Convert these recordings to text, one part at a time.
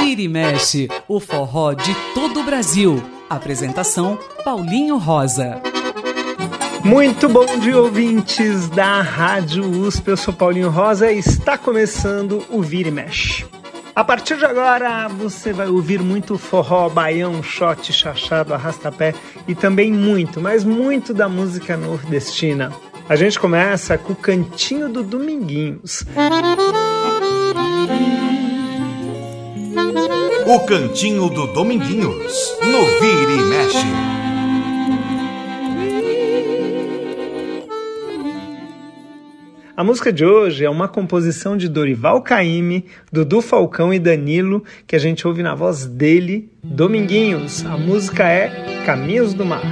Vira e Mexe, o forró de todo o Brasil. Apresentação, Paulinho Rosa. Muito bom dia, ouvintes da Rádio USP. Eu sou Paulinho Rosa e está começando o Vira e Mexe. A partir de agora, você vai ouvir muito forró, baião, shot, chachado, arrastapé e também muito, mas muito da música nordestina. A gente começa com o Cantinho do Dominguinhos. O Cantinho do Dominguinhos, no Vira e Mexe. A música de hoje é uma composição de Dorival Caymmi, Dudu Falcão e Danilo, que a gente ouve na voz dele, Dominguinhos. A música é Caminhos do Mar.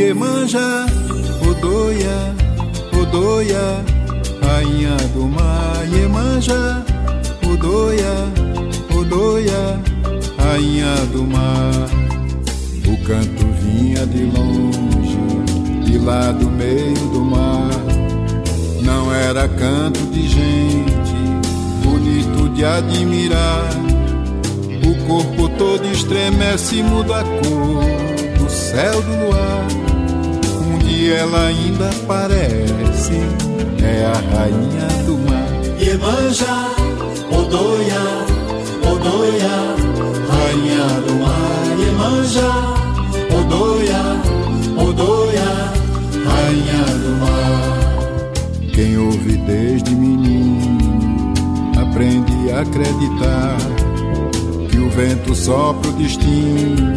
Iemanja, Odoia, Odoia, rainha do mar. Iemanja, Odoia, Odoia, rainha do mar. O canto vinha de longe, de lá do meio do mar. Não era canto de gente, bonito de admirar. O corpo todo estremece e muda a cor do céu do luar. E ela ainda aparece, é a rainha do mar. Iemanja, Odoia, Odoia, rainha do mar. Iemanja, Odoia, Odoia, rainha do mar. Quem ouve desde menino aprende a acreditar que o vento sopra o destino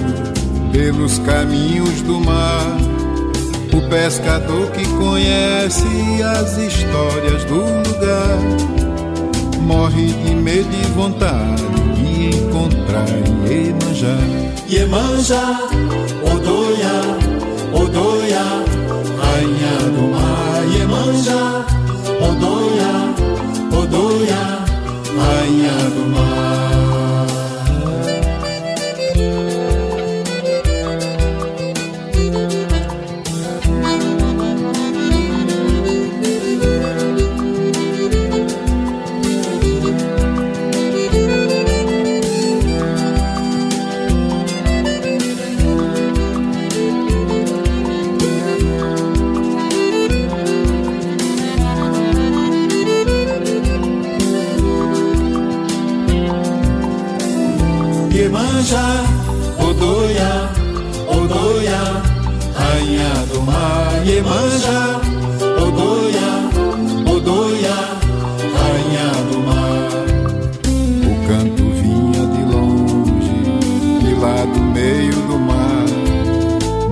pelos caminhos do mar. O pescador que conhece as histórias do lugar morre de medo e vontade de encontrar Iemanjá. Iemanjá, Odoia, Odoia, rainha do mar. Iemanjá, Odoia, Odoia, rainha do mar. Iemanja, Odoia, Odoia, rainha do mar. Iemanja, Odoia, Odoia, rainha do mar. O canto vinha de longe, de lá do meio do mar.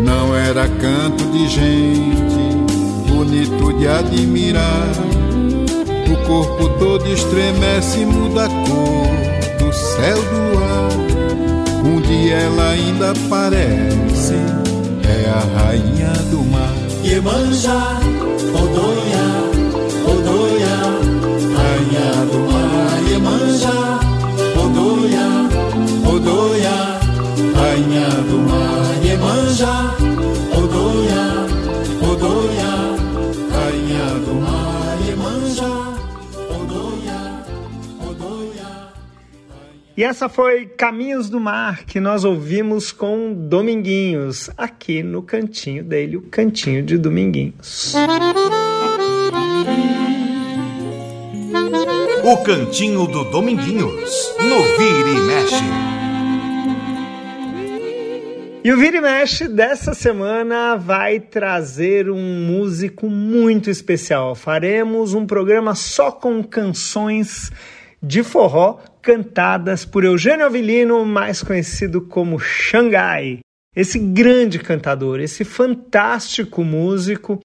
Não era canto de gente, bonito de admirar. O corpo todo estremece e muda a cor do céu do ar. Um dia ela ainda aparece, é a rainha do mar. Iemanja, Odoia, Odoia, rainha do mar. Iemanja, Odoia, Odoia, rainha do mar. Iemanja, Odoia, Odoia, rainha do mar. Iemanja, Odoia, Odoia. E essa foi Caminhos do Mar, que nós ouvimos com Dominguinhos, aqui no cantinho dele, o Cantinho de Dominguinhos. O Cantinho do Dominguinhos, no Vira e Mexe. E o Vira e Mexe dessa semana vai trazer um músico muito especial. Faremos um programa só com canções de forró cantadas por Eugênio Avilino, mais conhecido como Xangai. Esse grande cantador, esse fantástico músico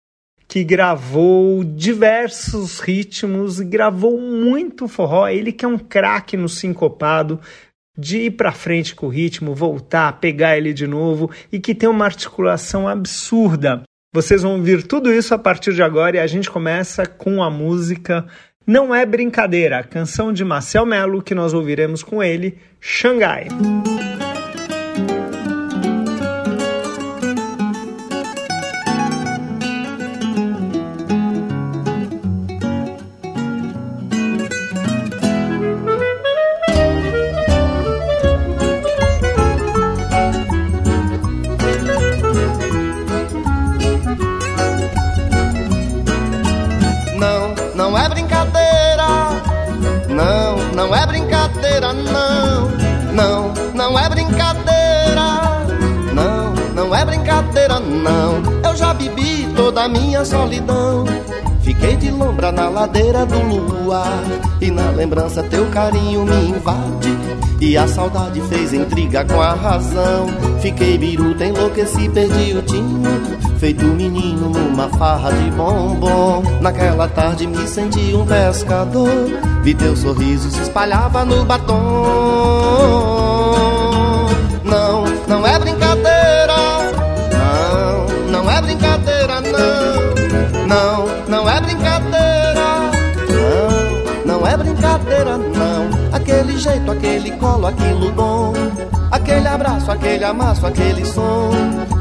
que gravou diversos ritmos, gravou muito forró. Ele que é um craque no sincopado, de ir para frente com o ritmo, voltar, pegar ele de novo e que tem uma articulação absurda. Vocês vão ouvir tudo isso a partir de agora e a gente começa com a música Não É Brincadeira, a canção de Marcel Mello, que nós ouviremos com ele, Xangai. Da minha solidão, fiquei de lombra na ladeira do luar, e na lembrança teu carinho me invade, e a saudade fez intriga com a razão. Fiquei biruta, enlouqueci, perdi o tino, feito menino numa farra de bombom. Naquela tarde me senti um pescador, vi teu sorriso se espalhava no batom. Não, não é brincadeira, não, não é brincadeira. Não, não é brincadeira. Não, não é brincadeira, não. Aquele jeito, aquele colo, aquilo bom, aquele abraço, aquele amasso, aquele som.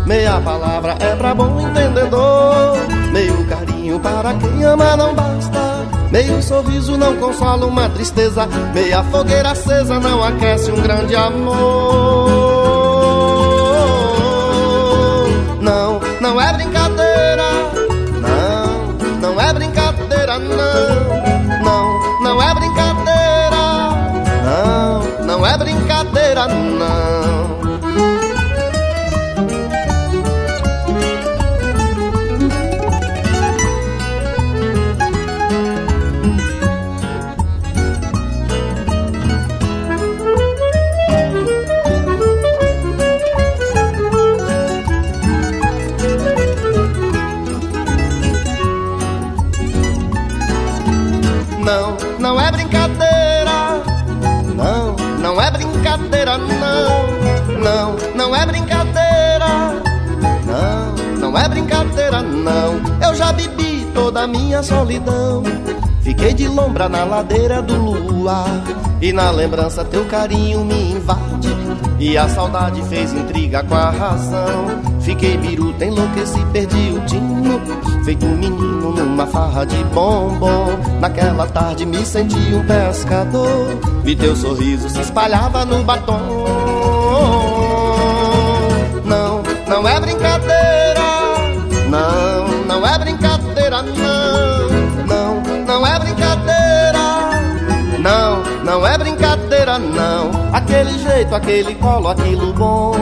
Meia palavra é pra bom entendedor, meio carinho para quem ama não basta, meio sorriso não consola uma tristeza, meia fogueira acesa não aquece um grande amor. Não, não é brincadeira. Não é brincadeira, não, não, não é brincadeira, não, não é brincadeira, não. Não, não é brincadeira. Não, não é brincadeira, não. Eu já bebi toda a minha solidão, fiquei de lombra na ladeira do luar, e na lembrança teu carinho me invade, e a saudade fez intriga com a razão. Fiquei biruta, enlouqueci, perdi o tino, feito um menino numa farra de bombom. Naquela tarde me senti um pescador, vi teu sorriso se espalhava no batom. Não, não é brincadeira. Não, não é brincadeira, não. Não, não é brincadeira. Não, não é brincadeira, não. Aquele jeito, aquele colo, aquilo bom,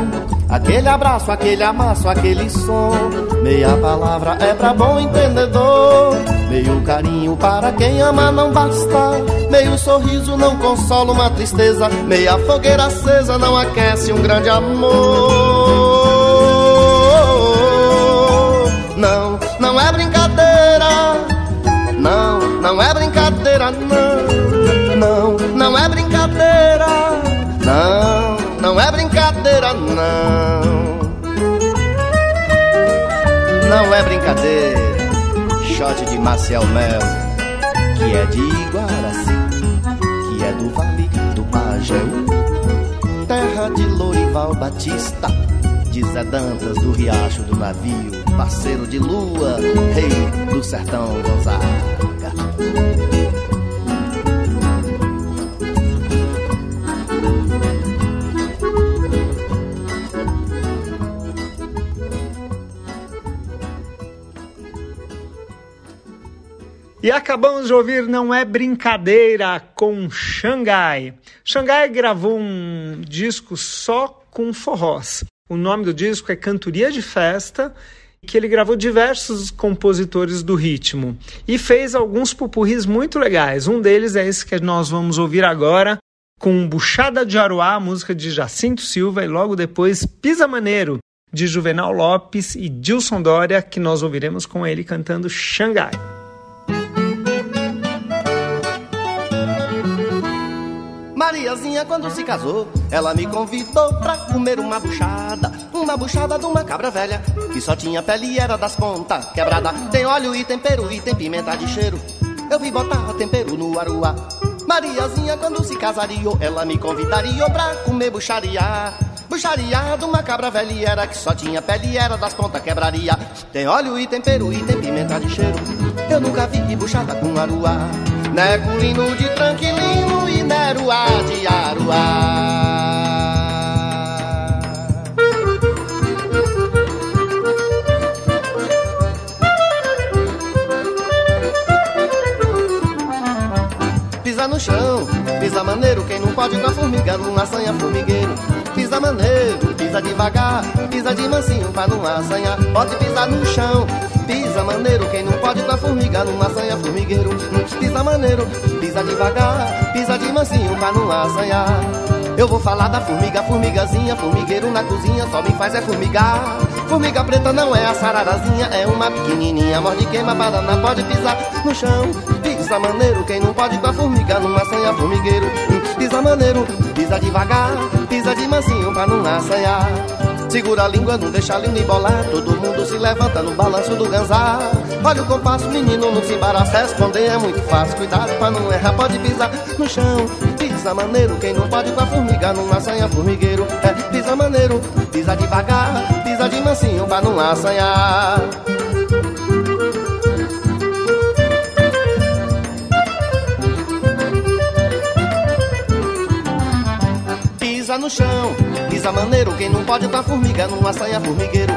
aquele abraço, aquele amasso, aquele som. Meia palavra é pra bom entendedor, meio carinho para quem ama não basta, meio sorriso não consola uma tristeza, meia fogueira acesa não aquece um grande amor. Não, não é brincadeira. Não, não é brincadeira, não. Não, não é brincadeira. Não, não é brincadeira, não. Não é brincadeira. Shot de Marcel Mello, que é de Iguaraci, que é do Vale do Pajeú, terra de Dorival Batista, de Zé Dantas do Riacho do Navio, parceiro de Lua, rei do sertão Gonzaga. E acabamos de ouvir Não É Brincadeira com Xangai. Xangai gravou um disco só com forrós. O nome do disco é Cantoria de Festa, que ele gravou diversos compositores do ritmo e fez alguns popurris muito legais. Um deles é esse que nós vamos ouvir agora, com Buchada de Aruá, música de Jacinto Silva, e logo depois Pisa Maneiro, de Juvenal Lopes e Dilson Dória, que nós ouviremos com ele cantando Xangai. Maria velhazinha quando se casou, ela me convidou pra comer uma buchada de uma cabra velha, que só tinha pele e era das pontas quebrada. Tem óleo e tem pimenta de cheiro, eu vi botar tempero no aruá. Mariazinha quando se casaria, ela me convidaria pra comer bucharia, bucharia de uma cabra velha era, que só tinha pele e era das pontas quebraria. Tem óleo e tem pimenta de cheiro, eu nunca vi buchada com aruá. Neculino de tranquilino e neruá de aruá. Pisa no chão, pisa maneiro, quem não pode com a formiga não assanha formigueiro. Pisa maneiro, pisa devagar, pisa de mansinho pra não assanhar. Pode pisar no chão, pisa maneiro, quem não pode com a formiga não assanha formigueiro. Pisa maneiro, pisa devagar, pisa de mansinho pra não assanhar. Eu vou falar da formiga, formigazinha, formigueiro na cozinha só me faz é formigar. Formiga preta não é a sararazinha, é uma pequenininha, morde, queima, banana, pode pisar no chão. Pisa maneiro, quem não pode com a formiga não assanha formigueiro. Pisa maneiro, pisa devagar, pisa de mansinho pra não assanhar. Segura a língua, não deixa a língua embolar, todo mundo se levanta no balanço do ganzar. Olha o compasso, menino, não se embaraça, responder é muito fácil, cuidado pra não errar, pode pisar no chão. Pisa maneiro, quem não pode com a formiga não assanha formigueiro. É, pisa maneiro, pisa devagar, pisa de mansinho pra não assanhar. Pisa no chão, pisa maneiro, quem não pode com a formiga não assanha formigueiro.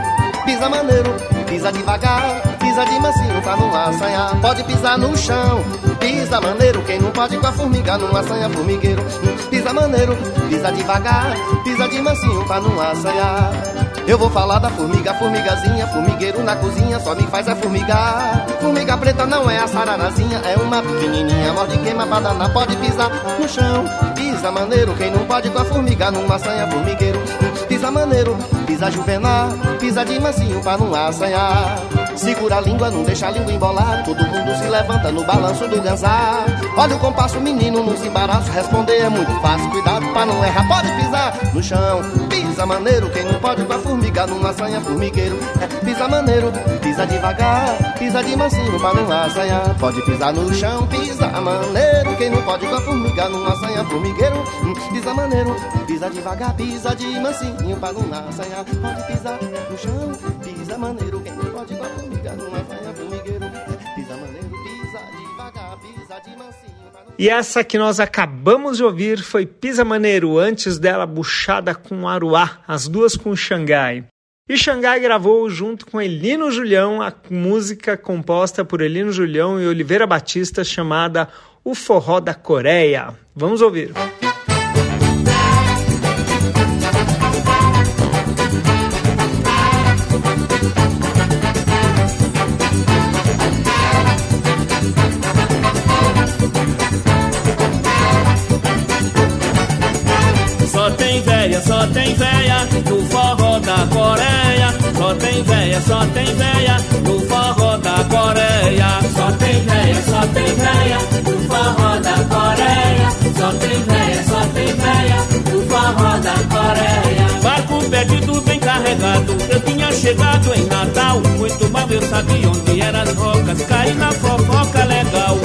Pisa maneiro, pisa devagar, pisa de mansinho pra não assanhar. Pode pisar no chão, pisa maneiro, quem não pode com a formiga não assanha formigueiro. Pisa maneiro, pisa devagar, pisa de mansinho pra não assanhar. Eu vou falar da formiga, formigazinha, formigueiro na cozinha só me faz é formigar. Formiga preta não é a sararazinha, é uma pequenininha, morde, queima, banana, pode pisar no chão. Pisa maneiro, quem não pode com a formiga não assanha formigueiro. Pisa maneiro, pisa juvenal, pisa de mansinho pra não assanhar. Segura a língua, não deixa a língua embolar, todo mundo se levanta no balanço do ganzar. Olha o compasso, menino, não se embaraça, responder é muito fácil, cuidado pra não errar, pode pisar no chão. Pisa maneiro, quem não pode com a formiga não assanha formigueiro. É, pisa maneiro, pisa devagar, pisa de mansinho pra não assanhar. Pode pisar no chão, pisa maneiro, quem não pode com a formiga não assanha formigueiro. Pisa maneiro, pisa devagar, pisa de mansinho pra não assanhar. Pode pisar no chão, pisa maneiro, quem não pode com a formiga não assanha formigueiro. É, pisa maneiro, pisa devagar, pisa de mansinho. E essa que nós acabamos de ouvir foi Pisa Maneiro, antes dela Buchada com Aruá, as duas com Xangai. E Xangai gravou junto com Elino Julião a música composta por Elino Julião e Oliveira Batista chamada O Forró da Coreia. Vamos ouvir. Só tem véia no forró da Coreia. Só tem véia no forró da Coreia. Só tem véia no forró da Coreia. Só tem véia no forró da Coreia. Barco perdido bem carregado, eu tinha chegado em Natal. Muito mal eu sabia onde eram as rocas, caí na fofoca legal.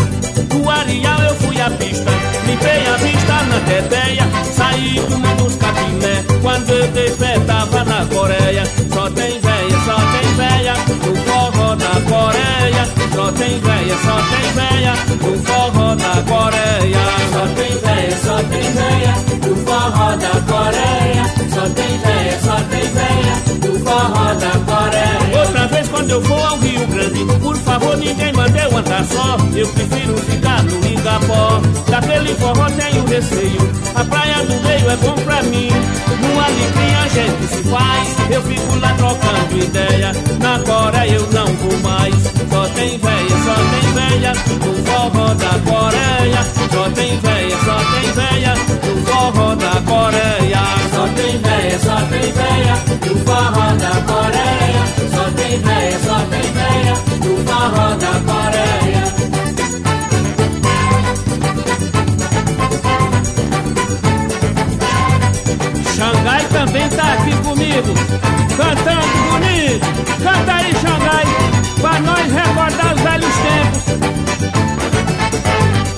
Do areal eu fui à pista, limpei a vista na teteia, saí do mundo dos capiné, quando eu despertava na Coreia. Só tem véia no forró da Coreia. Só tem véia no forró da Coreia. Só tem véia no forró da Coreia. Só tem véia no forró da Coreia. Outra vez quando eu for ao Rio Grande, por favor ninguém mande eu andar só, eu prefiro ficar no Igapó. Daquele forró tenho receio, a praia do meio é bom pra mim. No alegria a gente se faz, eu fico lá trocando ideia. Na Coreia eu não vou mais. Só tem véia no forró da Coreia. Só tem véia no forró da Coreia. Só tem véia no forró da Coreia. Só tem véia no forró da Coreia. Xangai também tá aqui comigo, cantando bonito. Cantar em Xangai, pra nós recordar os velhos tempos.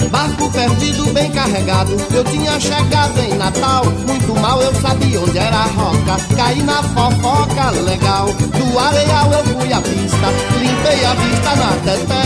Barco perdido, bem carregado, eu tinha chegado em Natal. Muito mal eu sabia onde era a roca, caí na fofoca legal. Do areal eu fui à pista, limpei a vista na teteia.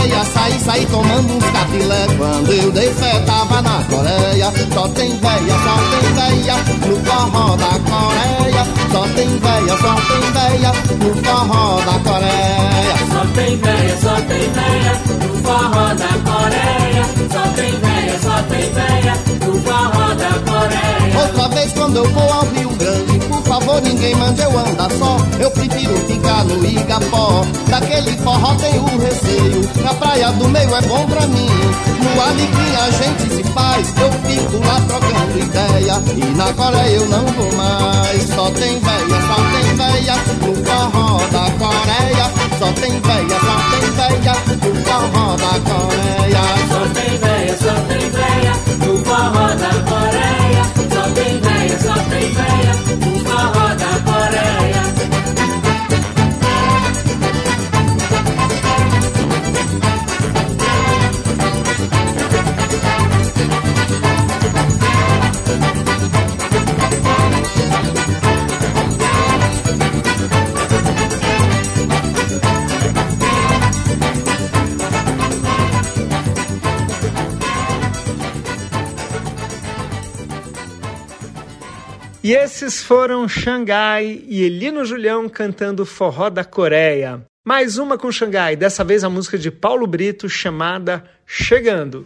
Saí tomando uns catilé, quando eu dei fé tava na Coreia. Só tem véia, no forró da Coreia. Só tem véia, no forró da Coreia. Só tem véia, no forró da Coreia. Só tem véia, no forró da Coreia. Outra vez quando eu vou ao Rio Grande, por favor ninguém manda eu andar só. Eu prefiro ficar no Igapó, daquele forró tenho receio. Na praia do meio é bom pra mim, no Alecrim a gente se faz. Eu fico lá trocando ideia, e na Coreia eu não vou mais. Só tem véia, no forró da Coreia. Só tem véia, no forró da Coreia. Só tem véia, no forró da Coreia. Só tem véia, no forró da Coreia. E esses foram Xangai e Elino Julião cantando Forró da Coreia. Mais uma com Xangai, dessa vez a música de Paulo Brito chamada Chegando.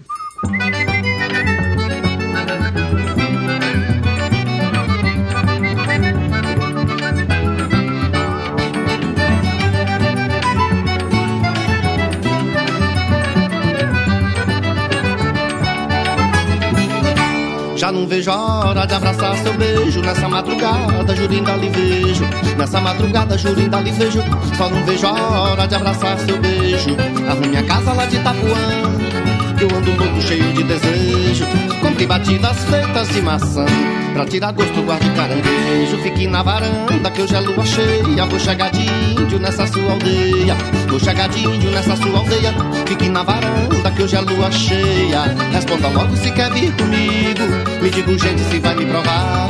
Já não vejo a hora de abraçar seu beijo. Nessa madrugada, jurinda lhe vejo. Nessa madrugada, jurinda lhe vejo. Só não vejo a hora de abraçar seu beijo. Arrume a casa lá de Itapuã, que eu ando todo cheio de desejo. Comprei batidas feitas de maçã, pra tirar gosto, guardo caranguejo. Fique na varanda que hoje é lua cheia. Vou chegar de índio nessa sua aldeia. Vou chegar de índio nessa sua aldeia. Fique na varanda que hoje é lua cheia. Responda logo se quer vir comigo. Me diga urgente se vai me provar,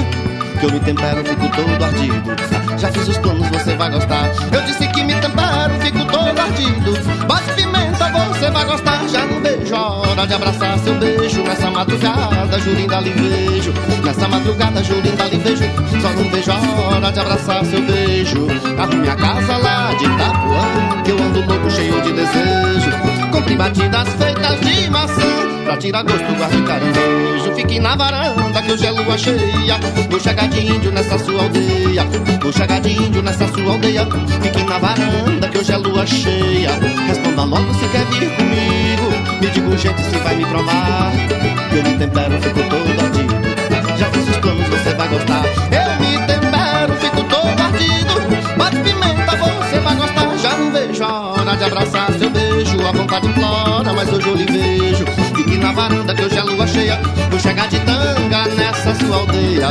que eu me tempero, fico todo ardido. Já fiz os planos, você vai gostar. Eu disse que me tempero, fico todo ardido. Bote pimenta, você vai gostar. Já não vejo a hora de abraçar seu beijo. Nessa madrugada, jurinda lhe vejo. Nessa madrugada, jurinda lhe vejo. Só não vejo a hora de abraçar seu beijo. Arrume a casa lá de Itapuã, que eu ando louco cheio de desejo. Comprei batidas feitas de maçã, pra tirar gosto, guarde caranguejo. Fique na varanda que hoje é lua cheia. Vou chegar de índio nessa sua aldeia. Vou chegar de índio nessa sua aldeia. Fique na varanda que hoje é lua cheia. Responda logo se quer vir comigo. Me diga urgente se vai me provar, que eu me tempero, fico todo ardido. Já fiz os planos, você vai gostar. Eu me tempero, fico todo ardido. Bate pimenta, você vai gostar. Já não vejo a hora de abraçar seu beijo. A vontade implora, mas hoje eu lhe vejo. Na varanda que hoje é lua cheia. Vou chegar de tanga nessa sua aldeia.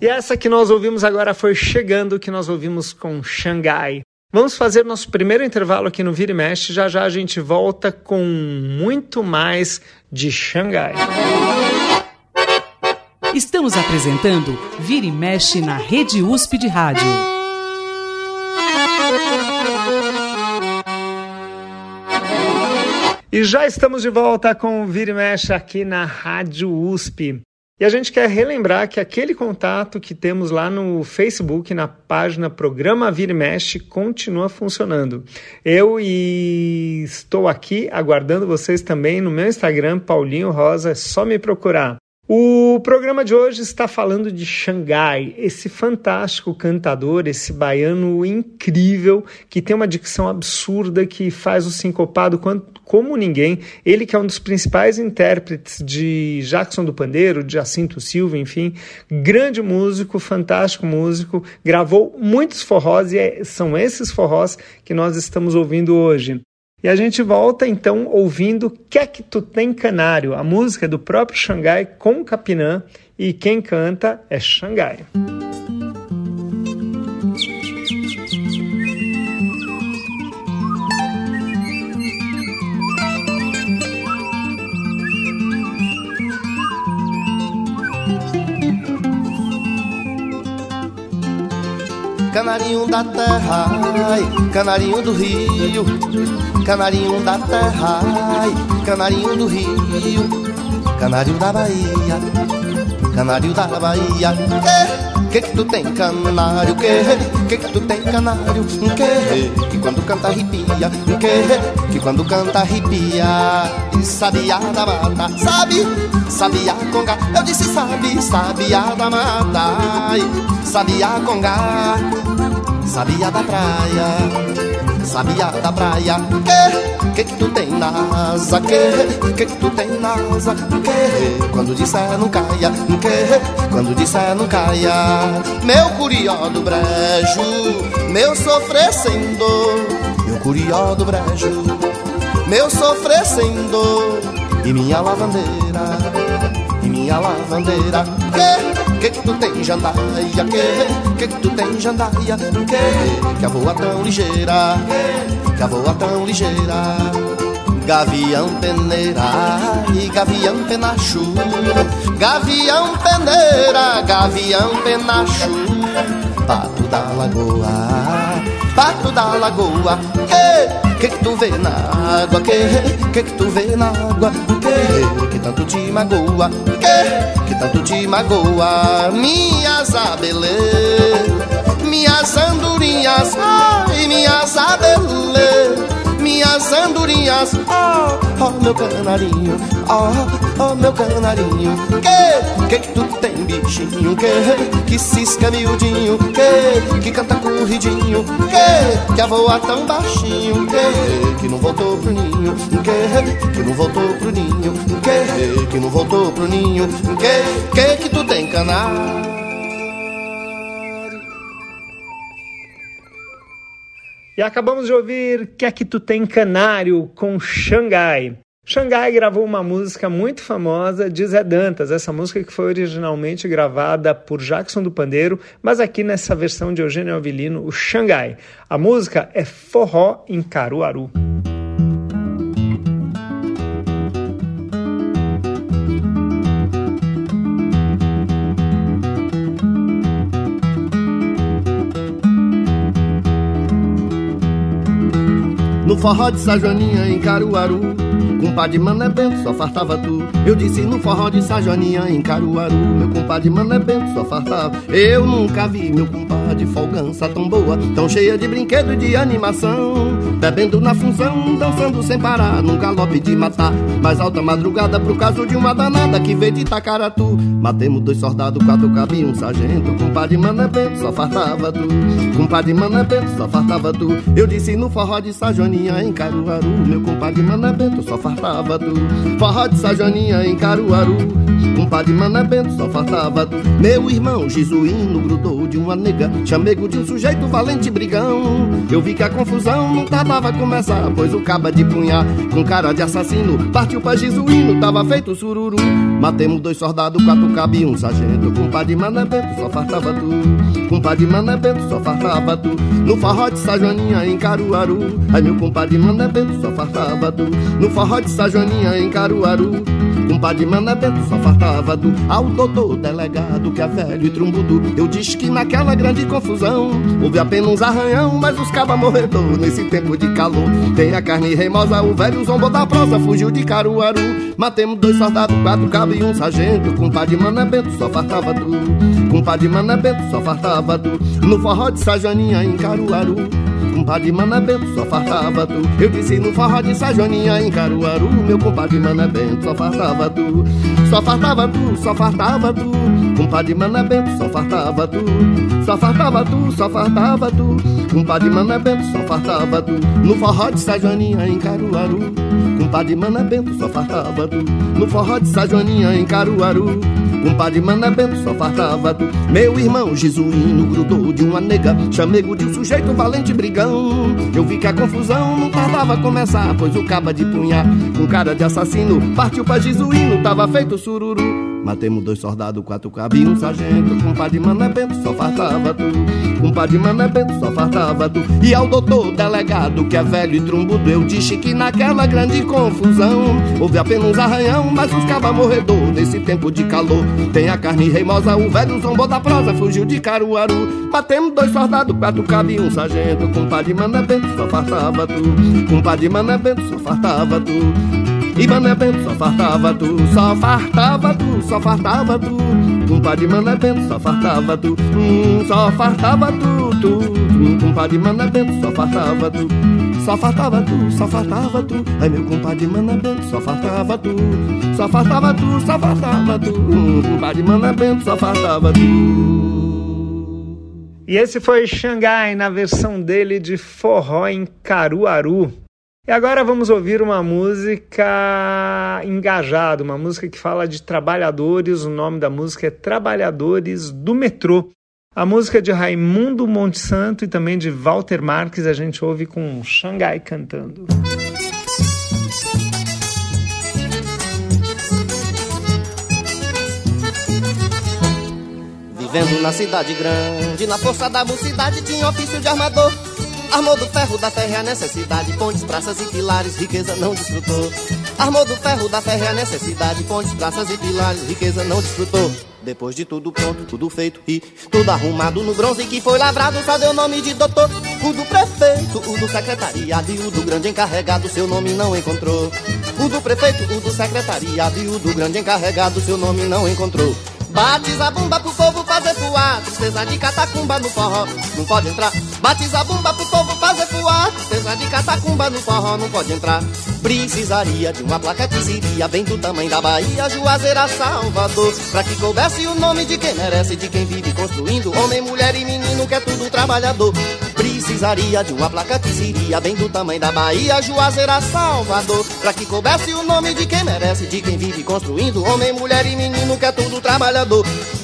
E essa que nós ouvimos agora foi Chegando, que nós ouvimos com Xangai. Vamos fazer nosso primeiro intervalo aqui no Vira e Mexe. Já já a gente volta com muito mais de Xangai. Estamos apresentando Vira e Mexe na Rede USP de Rádio. E já estamos de volta com o Vira e Mexe aqui na Rádio USP. E a gente quer relembrar que aquele contato que temos lá no Facebook, na página Programa Vira e Mexe, continua funcionando. Estou aqui aguardando vocês também no meu Instagram, Paulinho Rosa, é só me procurar. O programa de hoje está falando de Xangai, esse fantástico cantador, esse baiano incrível, que tem uma dicção absurda, que faz o sincopado como ninguém. Ele que é um dos principais intérpretes de Jackson do Pandeiro, de Jacinto Silva, enfim. Grande músico, fantástico músico, gravou muitos forrós e são esses forrós que nós estamos ouvindo hoje. E a gente volta, então, ouvindo Que Que Tu Tem Canário, a música do próprio Xangai com Capinã, e quem canta é Xangai. Canarinho da terra, ai, canarinho do rio, canarinho da terra, ai, canarinho do rio, canário da Bahia, canário da Bahia. Que tu tem canário, que tu tem canário, que quando canta arrepia, que quando canta arrepia. E sabiá da mata, sabe, sabiá conga, eu disse sabe, sabiá da mata, sabiá conga, sabiá da praia, sabiá da praia. Que tu tem na asa, que tu tem na asa, que quando disser não caia, que quando disser não caia. Meu curió do brejo, meu sofrer sem dor, meu curió do brejo, meu sofrer sem dor. E minha lavandeira, e minha lavandeira. Que tu tem jandaia, que tu tem jandaia, que a voa tão ligeira, que a voa tão ligeira. Gavião peneira e gavião penacho, gavião peneira, gavião penacho. Pato da lagoa, pato da lagoa. Que tu vê na água, que tu vê na água, que tanto te magoa, que tanto te magoa. Minhas abelê, minhas andorinhas, ai, minhas abelê, minhas andorinhas, oh, oh, meu canarinho, oh, oh, meu canarinho. Que tu tem, bichinho, que cisca miudinho, que canta corridinho, que a voa tão baixinho, que não voltou pro ninho, que não voltou pro ninho, que não voltou pro ninho. Que tu tem, canário? E acabamos de ouvir Que É Que Tu Tem Canário com Xangai. Xangai gravou uma música muito famosa de Zé Dantas, essa música que foi originalmente gravada por Jackson do Pandeiro, mas aqui nessa versão de Eugênio Avilino, o Xangai. A música é Forró em Caruaru. No forró de Sajoninha em Caruaru, compadre Mané Bento, só fartava tu. Eu disse no forró de Sajoninha em Caruaru, meu compadre Mané Bento, só fartava. Eu nunca vi, meu compadre, folgança tão boa, tão cheia de brinquedo e de animação. Bebendo na função, dançando sem parar, num galope de matar. Mas alta madrugada, pro caso de uma danada que veio de Itacaratu. Matemos dois soldados, quatro cabinhos, um sargento. Compadre Mané Bento, só fartava tu. Compadre Mané Bento, só fartava tu. Eu disse no forró de Sajoninha em Caruaru, meu compadre Mané Bento, só fartava tu. Forró de Sajoninha em Caruaru, compadre Mané Bento, só fartava tu. Meu irmão Jesuíno grudou de uma nega, chamego de um sujeito valente brigão. Eu vi que a confusão não tardava a começar, pois o caba de punhar com cara de assassino partiu pra Jesuíno, tava feito sururu. Matemos dois soldados, quatro cabos e um sargento. Compadre Mané Bento, só fartava tu. Compadre Mané Bento, só fartava tu. No forró de Sajoninha em Caruaru, ai meu compadre Mané Bento, só fartava tu. No forró de Sajoninha em Caruaru, compadre Mané Bento, só fartava tu. Ao doutor delegado que é velho e trumbudo, eu disse que naquela grande confusão houve apenas uns arranhão, mas os cabas morredor nesse tempo de calor. Tem a carne reimosa, o velho zombou da prosa, fugiu de Caruaru. Matemos dois soldados, quatro cabos e um sargento. Compadre Mané Bento, só fartava tu. Compadre Mané Bento, só fartava tu. No forró de Sajoninha em Caruaru, compadre Manabento só fartava tu. Eu disse no forró de Sajoninha em Caruaru, meu compadre Manabento só fartava tu. Só fartava tu, só fartava tu, compadre Manabento só fartava tu. Só fartava tu, só fartava tu, compadre Manabento só fartava tu. No forró de Sajoninha em Caruaru, compadre Manabento só fartava tu. No forró de Sajoninha em Caruaru, compadre Manabento só fartava tu. Meu irmão Jesuíno grudou de uma nega, chamego de um sujeito valente brigão. Eu vi que a confusão não tardava a começar, pois o caba de punhar com cara de assassino partiu pra Jesuíno, tava feito sururu. Matemos 2 soldados, 4 cabos e um sargento. Compadre Manabento só fartava tu. Compadre Manabento só fartava tu. E ao doutor delegado, que é velho e trombudo, eu disse que naquela grande confusão houve apenas arranhão, mas os cabas morredor. Nesse tempo de calor tem a carne reimosa. O velho zombou da prosa, fugiu de Caruaru. Matemos 2 soldados, 4 cabos e um sargento. Compadre Manabento só fartava tu. Compadre Manabento só fartava tu. E Manabento só fartava tu, só fartava tu, só fartava tu. Compadre Manabento só fartava tu, só fartava tu, tu. Compadre Manabento só fartava tu, só fartava tu, só fartava tu. Ai meu compadre Manabento só fartava tu, só fartava tu, só fartava tu. Compadre Manabento só fartava tu. E esse foi Xangai na versão dele de forró em Caruaru. E agora vamos ouvir uma música engajada, uma música que fala de trabalhadores. O nome da música é Trabalhadores do Metrô. A música de Raimundo Monte Santo e também de Walter Marques a gente ouve com Xangai cantando. Vivendo na cidade grande, na força da mocidade tinha ofício de armador. Armou do ferro, da terra a necessidade, pontes, praças e pilares, riqueza não desfrutou. Armou do ferro, da terra a necessidade, pontes, praças e pilares, riqueza não desfrutou. Depois de tudo pronto, tudo feito e tudo arrumado no bronze que foi lavrado, só deu nome de doutor. O do prefeito, o do secretariado e o do grande encarregado, seu nome não encontrou. O do prefeito, o do secretariado e o do grande encarregado, seu nome não encontrou. Bate a bumba pro povo fazer fuar, tristeza de catacumba no forró, não pode entrar. Bate a bumba pro povo fazer fuar, tristeza de catacumba no forró, não pode entrar. Precisaria de uma placa que seria bem do tamanho da Bahia, Juazeiro a Salvador, pra que coubesse o nome de quem merece, de quem vive construindo, homem, mulher e menino que é tudo trabalhador. Precisaria de uma placa que seria bem do tamanho da Bahia, Juazeiro a Salvador, pra que coubesse o nome de quem merece, de quem vive construindo, homem, mulher e menino que é tudo trabalhador.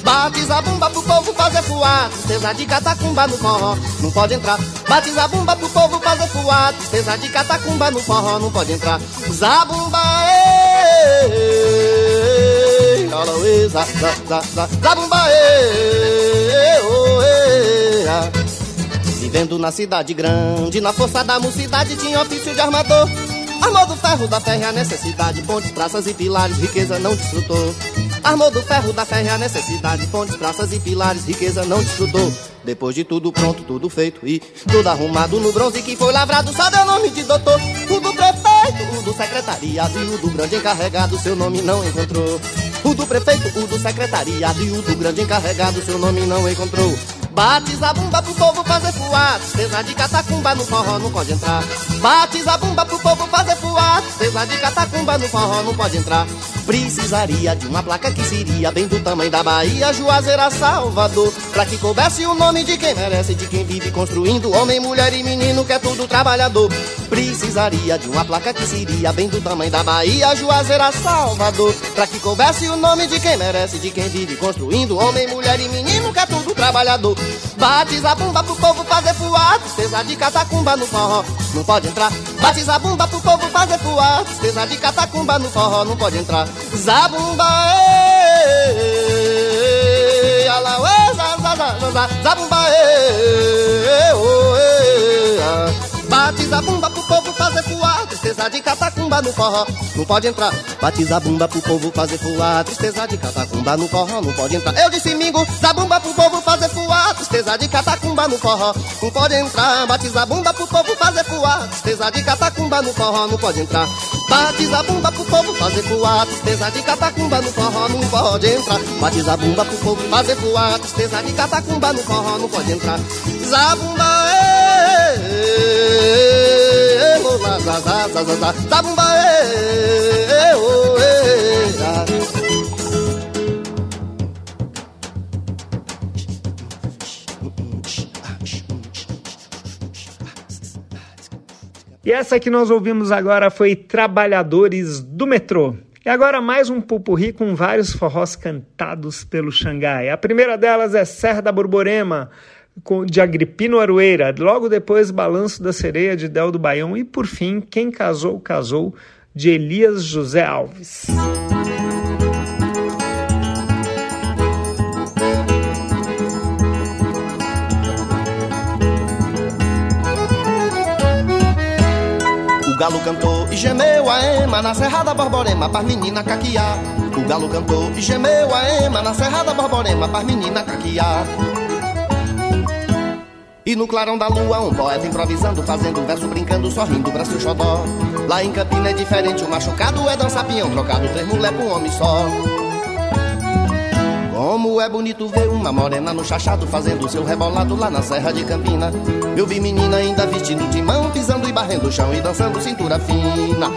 Bate a bumba pro povo fazer fuar, tristeza de catacumba no forró, não pode entrar. Bate a bumba pro povo fazer fuar, tristeza de catacumba no forró, não pode entrar. Zabumba, ê, ê, ê, zabumba, ê, ê, ê. Vivendo na cidade grande, na força da mocidade tinha ofício de armador. Armou do ferro, da terra a necessidade, pontes, praças e pilares, riqueza não desfrutou. Armou do ferro, da terra a necessidade, pontes, praças e pilares, riqueza não desfrutou. Depois de tudo pronto, tudo feito e tudo arrumado no bronze que foi lavrado, só deu nome de doutor. O do prefeito, o do secretariado e o do grande encarregado, seu nome não encontrou. O do prefeito, o do secretariado e o do grande encarregado, seu nome não encontrou. Bate a bumba pro povo fazer fuar, tristeza de catacumba no forró, não pode entrar. Bate a bumba pro povo fazer fuar, tristeza de catacumba no forró, não pode entrar. Precisaria de uma placa que seria bem do tamanho da Bahia, Juazeiro a Salvador, pra que coubesse o nome de quem merece, de quem vive construindo, homem, mulher e menino que é tudo trabalhador. Precisaria de uma placa que seria bem do tamanho da Bahia, Juazeiro a Salvador, pra que coubesse o nome de quem merece, de quem vive construindo, homem, mulher e menino que é tudo trabalhador. Bate a bumba pro povo fazer fuar, tristeza de catacumba no forró, não pode entrar. Bate a bumba pro povo fazer fuar, tristeza de catacumba no forró, não pode entrar. Zabumba, ê, alauê, zazazazá, zabumba, ê, oê. Batiza a bumba pro povo fazer fuar, tristeza de catacumba no forró, não pode entrar. Batiza a bumba pro povo fazer fuar, tristeza de catacumba no forró, não pode entrar. Eu disse mingo, zabumba pro povo fazer fuar, tristeza de catacumba no forró, não pode entrar. Batiza a bumba pro povo fazer fuar, tristeza de catacumba no forró, não pode entrar. Batiza a bumba pro povo fazer fuar, tristeza de catacumba no forró, não pode entrar. Batiza a bumba pro povo fazer fuar, tristeza de catacumba no forró, não pode entrar. Zabumba, ê! E essa que nós ouvimos agora foi Trabalhadores do Metrô. E agora mais um pupurri com vários forrós cantados pelo Xangai. A primeira delas é Serra da Borborema, de Agripino Arueira. Logo depois, Balanço da Sereia, de Del do Baião. E por fim, Quem Casou, Casou, de Elias José Alves. O galo cantou e gemeu a ema na Serra da Borborema pras menina caquiar. O galo cantou e gemeu a ema na Serra da Borborema pras menina caquiar. E no clarão da lua um poeta improvisando, fazendo um verso, brincando, sorrindo, braço xodó. Lá em Campina é diferente, o machucado é dança pião, trocado três mulher por um homem só. Como é bonito ver uma morena no chachado fazendo seu rebolado lá na Serra de Campina. Eu vi menina ainda vestindo de mão, pisando e barrendo o chão e dançando cintura fina.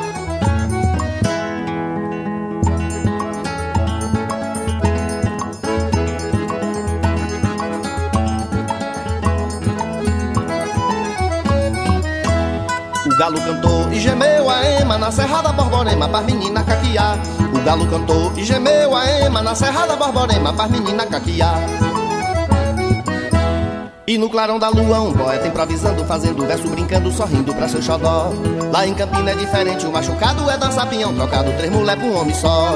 O galo cantou e gemeu a ema na Serra da Borborema pras menina caquiar. O galo cantou e gemeu a ema na Serra da Borborema pras menina caquiar. E no clarão da lua um poeta improvisando, fazendo verso, brincando, sorrindo pra seu xodó. Lá em Campina é diferente, o machucado é dança pinhão, trocado três mulher pra um homem só.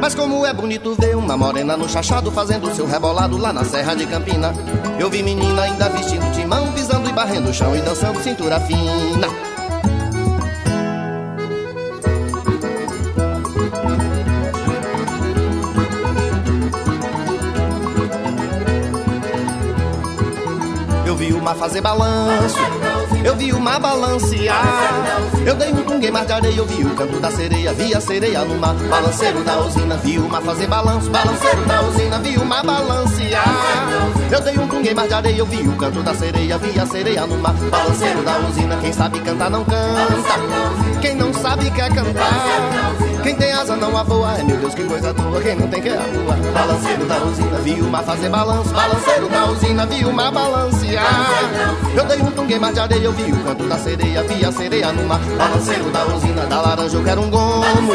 Mas como é bonito ver uma morena no chachado fazendo seu rebolado lá na Serra de Campina. Eu vi menina ainda vestindo timão, pisando e barrendo o chão e dançando cintura fina. Eu vi o mar fazer balanço, eu vi o mar balancear. Eu dei um tungue mar de areia, eu vi o canto da sereia, vi a sereia no mar. Balanceiro da usina, vi o mar fazer balanço. Balanceiro da usina, vi o mar balancear. Eu dei um tungue mar de areia, eu vi o canto da sereia, vi a sereia no mar. Balanceiro da usina, quem sabe cantar não canta, quem não sabe quer cantar. Quem tem asa não avoa, é meu Deus que coisa toa, quem não tem quer voar. Balanceiro da usina, vi o mar fazer balanço. Balanceiro da usina, vi o mar balancear. Eu dei um tungue mar de areia, eu vi o canto da sereia, vi a sereia no mar. Balanceiro da usina, da laranja eu quero um gomo,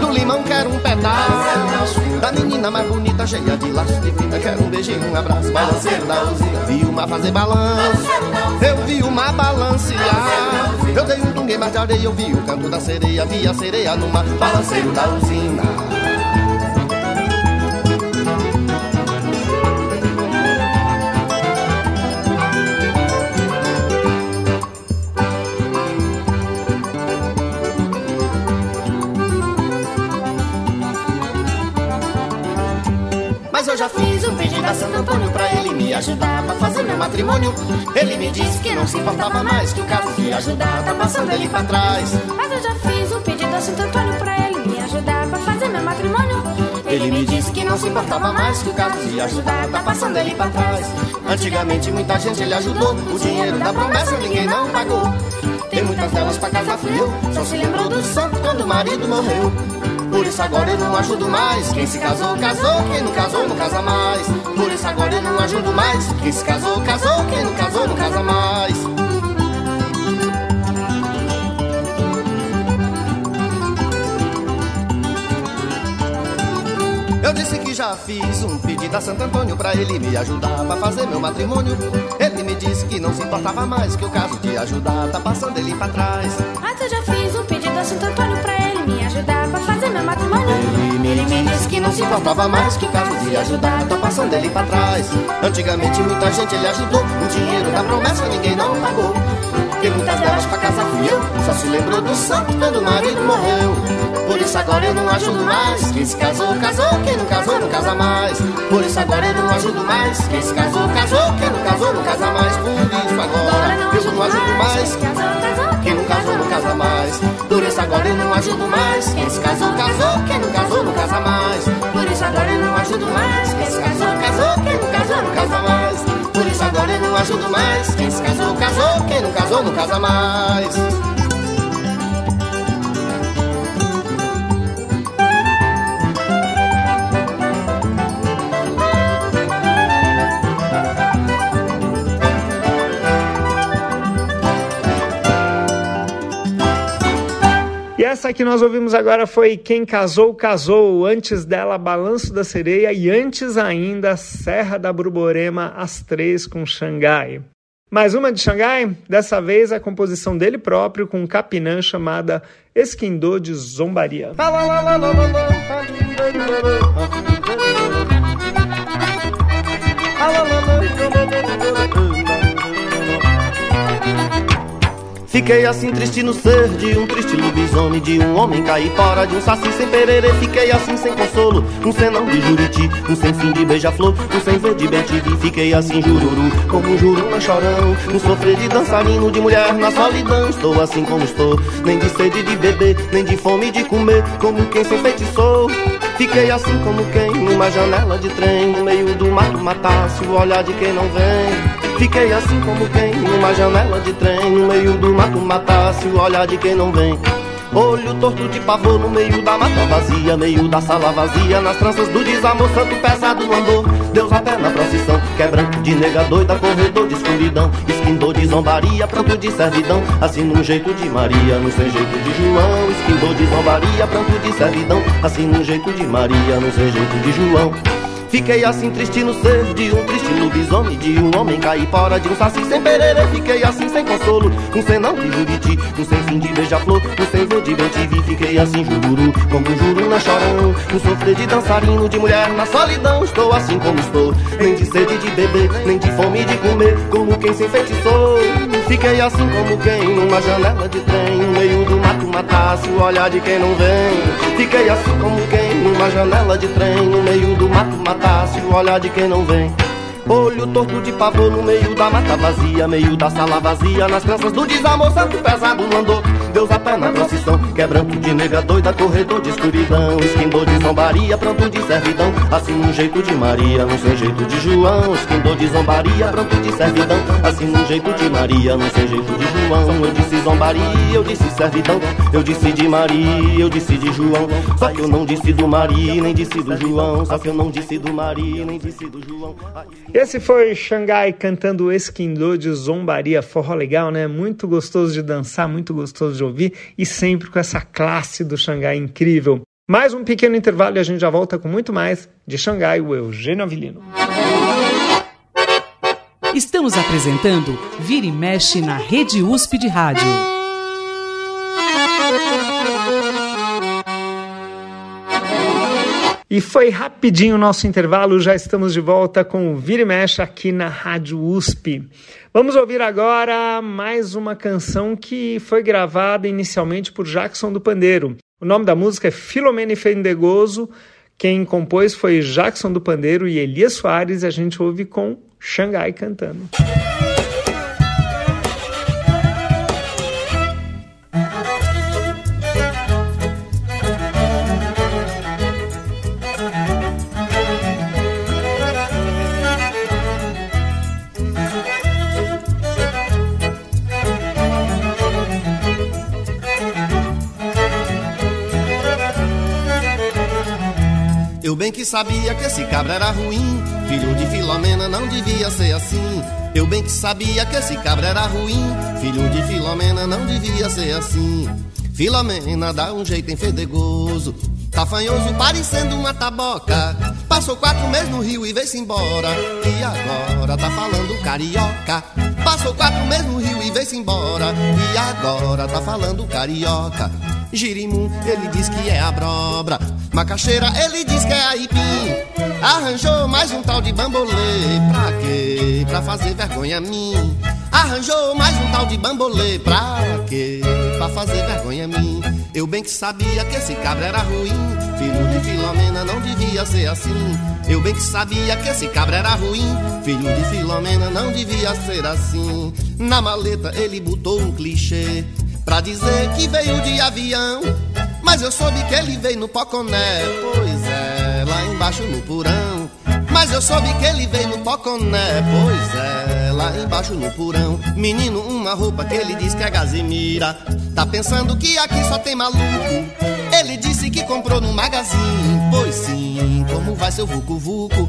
do limão quero um pedaço, da menina mais bonita cheia de laço de fita quero um beijinho, um abraço. Balanceiro da usina, vi o mar fazer balanço, eu vi o mar balancear. Eu dei um tungue mar de areia, eu vi o canto da sereia, vi a sereia no mar. Balanceiro da usina. Já fiz um pedido a Santo Antônio pra ele me ajudar pra fazer meu matrimônio. Ele me disse que não se importava mais, que o caso de ajudar tá passando ele pra trás. Mas eu já fiz um pedido a Santo Antônio pra ele me ajudar pra fazer meu matrimônio. Ele me disse que não se importava mais, que o caso de ajudar tá passando ele pra trás. Antigamente muita gente ele ajudou, o dinheiro da promessa ninguém não pagou. Tem muitas delas pra casa frio, só se lembrou do santo quando o marido morreu. Por isso agora eu não ajudo mais, quem se casou, casou, quem não casou, não casa mais. Por isso agora eu não ajudo mais, quem se casou, casou, quem não casou, não casa mais. Eu disse que já fiz um pedido a Santo Antônio pra ele me ajudar pra fazer meu matrimônio. Ele me disse que não se importava mais, que o caso de ajudar tá passando ele pra trás. Mas eu já fiz um pedido a Santo Antônio pra ele me ajudar pra fazer meu matrimônio. Ele me disse que não se importava mais, que o caso de ajudar tá passando ele pra trás. Antigamente muita gente ele ajudou, o dinheiro da promessa ninguém não pagou. Tem muitas delas pra casa fui eu, só se lembrou do santo quando o marido morreu. Por isso agora eu não ajudo mais, quem se casou, casou, quem não casou, não casa mais. Por isso agora eu não ajudo mais, quem se casou, casou, quem não casou, não casa mais. Por isso agora eu não ajudo mais, quem não casou, não casa mais. Por isso agora eu não ajudo mais, quem se casou, casou, quem não casou, não casa mais. Por isso agora eu não ajudo mais, quem se casou, casou, quem não casou, não casa mais. Por isso agora agora eu não ajudo mais. Quem se casou, casou, quem não casou, não casa mais. Essa que nós ouvimos agora foi Quem Casou, Casou, antes dela Balanço da Sereia e antes ainda Serra da Borborema, As Três com Xangai. Mais uma de Xangai, dessa vez a composição dele próprio com um capinã chamada Esquindô de Zombaria. Fiquei assim triste no ser de um triste lobisomem, de um homem caipora, de um saci sem pererê. Fiquei assim sem consolo, um senão de juriti, um sem fim de beija-flor, um sem ver de betivi. Fiquei assim jururu, como um juruna chorão, um sofrer de dançarino, de mulher na solidão. Estou assim como estou, nem de sede de beber, nem de fome de comer, como quem se enfeitiçou. Fiquei assim como quem, numa janela de trem, no meio do mato matasse o olhar de quem não vem. Fiquei assim como quem, numa janela de trem, no meio do mato matasse o olhar de quem não vem. Olho torto de pavor no meio da mata vazia, meio da sala vazia, nas tranças do desamor, santo pesado no andor, Deus a pé na procissão, quebrando de nega doida, corredor de escuridão, esquindô de zombaria, pranto de servidão, assim num jeito de Maria, num sem jeito de João. Esquindô de zombaria, pranto de servidão, assim num jeito de Maria, num sem jeito de João. Fiquei assim triste no ser de um triste lobisomem, de um homem caipora, de um saci sem pererê. Fiquei assim sem consolo, um senão de juriti, um sem fim de beija-flor, um sem ver de bem-te-vi. Fiquei assim jururu, como um juruna chorão, um sofrer de dançarino, de mulher na solidão. Estou assim como estou, nem de sede de beber, nem de fome de comer, como quem se enfeitiçou. Fiquei assim como quem, numa janela de trem, no meio do mato matasse o olhar de quem não vem. Fiquei assim como quem, numa janela de trem, no meio do mato matasse o olhar de quem não vem. Olho torto de pavor no meio da mata vazia, meio da sala vazia, nas tranças do desamor, santo pesado no andor, Deus a pé na procissão, quebrando de nega doida, corredor de escuridão, esquindô de zombaria, pranto de servidão, assim num jeito de Maria, num sem jeito de João. Esquindô de zombaria, pranto de servidão, assim num jeito de Maria, num sem jeito de João. Eu disse zombaria, eu disse servidão, eu disse de Maria, eu disse de João. Só que eu não disse do Maria, nem disse do João. Só que eu não disse do Maria, nem disse do João. Esse foi Xangai cantando Esquindô de Zombaria, forró legal, né? Muito gostoso de dançar, muito gostoso de ouvir e sempre com essa classe do Xangai incrível. Mais um pequeno intervalo e a gente já volta com muito mais de Xangai, o Eugênio Avilino. Estamos apresentando Vira e Mexe na Rede USP de Rádio. E foi rapidinho o nosso intervalo, já estamos de volta com o Vira e Mexe aqui na Rádio USP. Vamos ouvir agora mais uma canção que foi gravada inicialmente por Jackson do Pandeiro. O nome da música é Filomena e Fendegoso, quem compôs foi Jackson do Pandeiro e Elias Soares, e a gente ouve com Xangai cantando. Eu bem que sabia que esse cabra era ruim, filho de Filomena não devia ser assim. Eu bem que sabia que esse cabra era ruim, filho de Filomena não devia ser assim. Filomena dá um jeito enfedegoso, tafanhoso parecendo uma taboca. Passou 4 meses no Rio e veio-se embora, e agora tá falando carioca. Passou 4 meses no Rio e veio-se embora, e agora tá falando carioca. Girimum, ele diz que é abóbora, macaxeira, ele diz que é aipim. Arranjou mais um tal de bambolê, pra quê? Pra fazer vergonha a mim. Arranjou mais um tal de bambolê, pra quê? Pra fazer vergonha a mim. Eu bem que sabia que esse cabra era ruim, filho de Filomena não devia ser assim. Eu bem que sabia que esse cabra era ruim, filho de Filomena não devia ser assim. Na maleta ele botou um clichê pra dizer que veio de avião, mas eu soube que ele veio no Poconé, pois é, lá embaixo no porão. Mas eu soube que ele veio no Poconé, pois é, lá embaixo no porão. Menino, uma roupa que ele diz que é gazimira. Tá pensando que aqui só tem maluco? Ele disse que comprou num magazine. Pois sim, como vai seu vucu-vucu?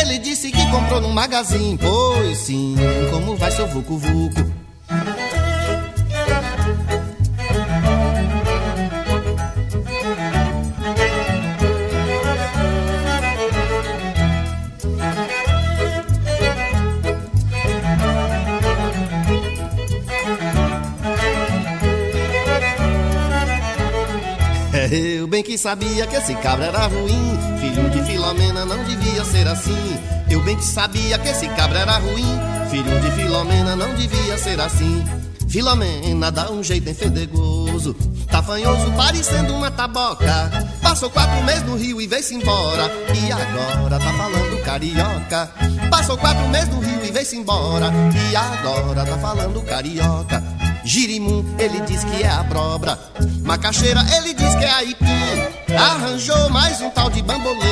Ele disse que comprou num magazine. Pois sim, como vai seu vucu-vucu? Eu bem que sabia que esse cabra era ruim, filho de Filomena não devia ser assim. Eu bem que sabia que esse cabra era ruim, filho de Filomena não devia ser assim. Filomena dá um jeito enfedegoso, tafanhoso parecendo uma taboca. Passou 4 meses no Rio e veio-se embora, e agora tá falando carioca. Passou 4 meses no Rio e veio-se embora, e agora tá falando carioca. Girimum, ele diz que é abóbora. Macaxeira, ele diz que é aipim. Arranjou mais um tal de bambolê.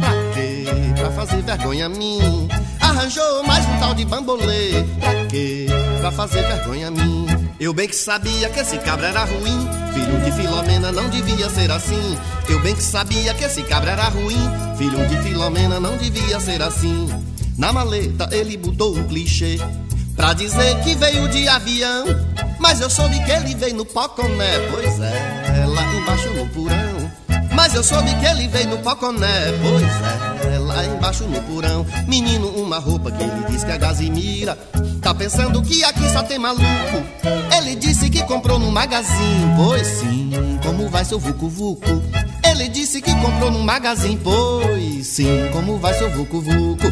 Pra quê? Pra fazer vergonha a mim. Arranjou mais um tal de bambolê. Pra quê? Pra fazer vergonha a mim. Eu bem que sabia que esse cabra era ruim, filho de Filomena não devia ser assim. Eu bem que sabia que esse cabra era ruim, filho de Filomena não devia ser assim. Na maleta ele botou um clichê pra dizer que veio de avião, mas eu soube que ele veio no Poconé. Pois é, lá embaixo no porão. Mas eu soube que ele veio no Poconé. Pois é, lá embaixo no porão. Menino, uma roupa que ele diz que é gazimira. Tá pensando que aqui só tem maluco? Ele disse que comprou num magazine. Pois sim, como vai seu vucu-vucu? Ele disse que comprou num magazine. Pois sim, como vai seu vucu-vucu?